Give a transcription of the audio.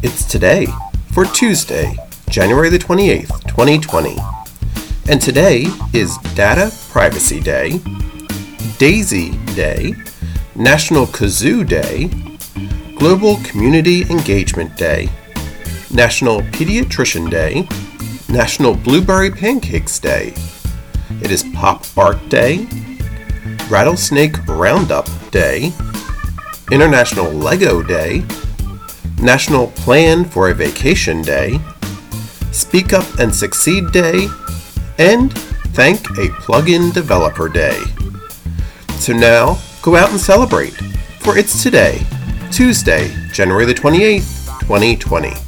It's today, for Tuesday, January the 28th, 2020. And today is Data Privacy Day, Daisy Day, National Kazoo Day, Global Community Engagement Day, National Pediatrician Day, National Blueberry Pancakes Day. It is Pop Bark Day, Rattlesnake Roundup Day, International Lego Day, National Plan for a Vacation Day, Speak Up and Succeed Day, and Thank a Plugin Developer Day. So now, go out and celebrate, for it's today, Tuesday, January the 28th, 2020.